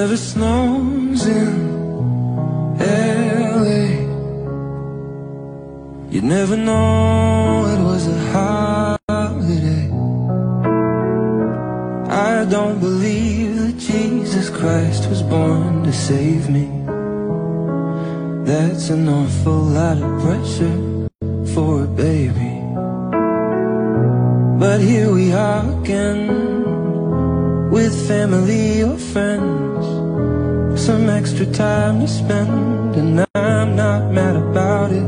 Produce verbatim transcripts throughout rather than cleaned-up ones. never snows in L A. You'd never know it was a holiday. I don't believe that Jesus Christ was born to save me. That's an awful lot of pressure for a baby. But here we are again, with family or friends, some extra time to spend, and I'm not mad about it.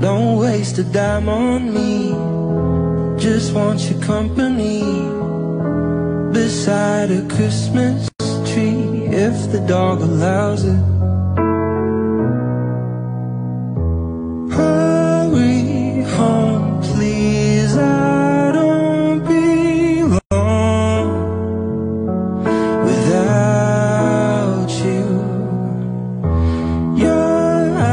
Don't waste a dime on me, just want your company beside a Christmas tree, if the dog allows it. Hurry home, please, I don't belong without you. Your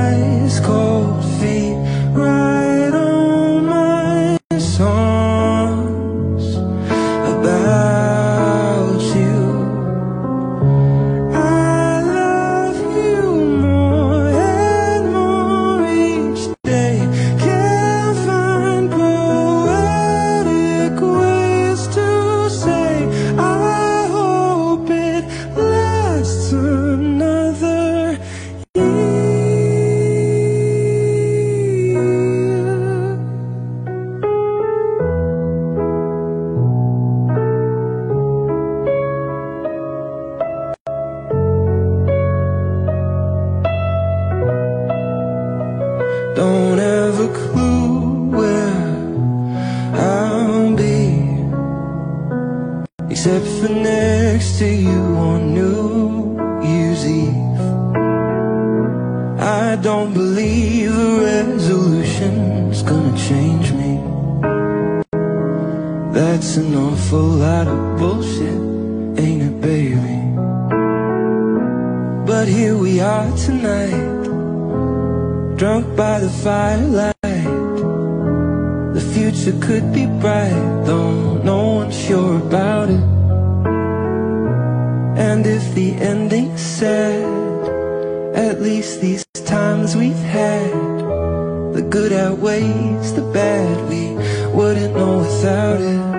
ice cold feet right on my songs about you. I love you more and more each day. Can't find poetic ways to say. I hope it lasts another year. Don't have a clue where I'll be, except for next to you on New Year's Eve. I don't believe a resolution's gonna change me. That's an awful lot of bullshit, ain't it, baby? But here we are tonight, drunk by the firelight. The future could be bright, though no one's sure about it. And if the ending's sad, at least these times we've had, the good outweighs the bad. We wouldn't know without it.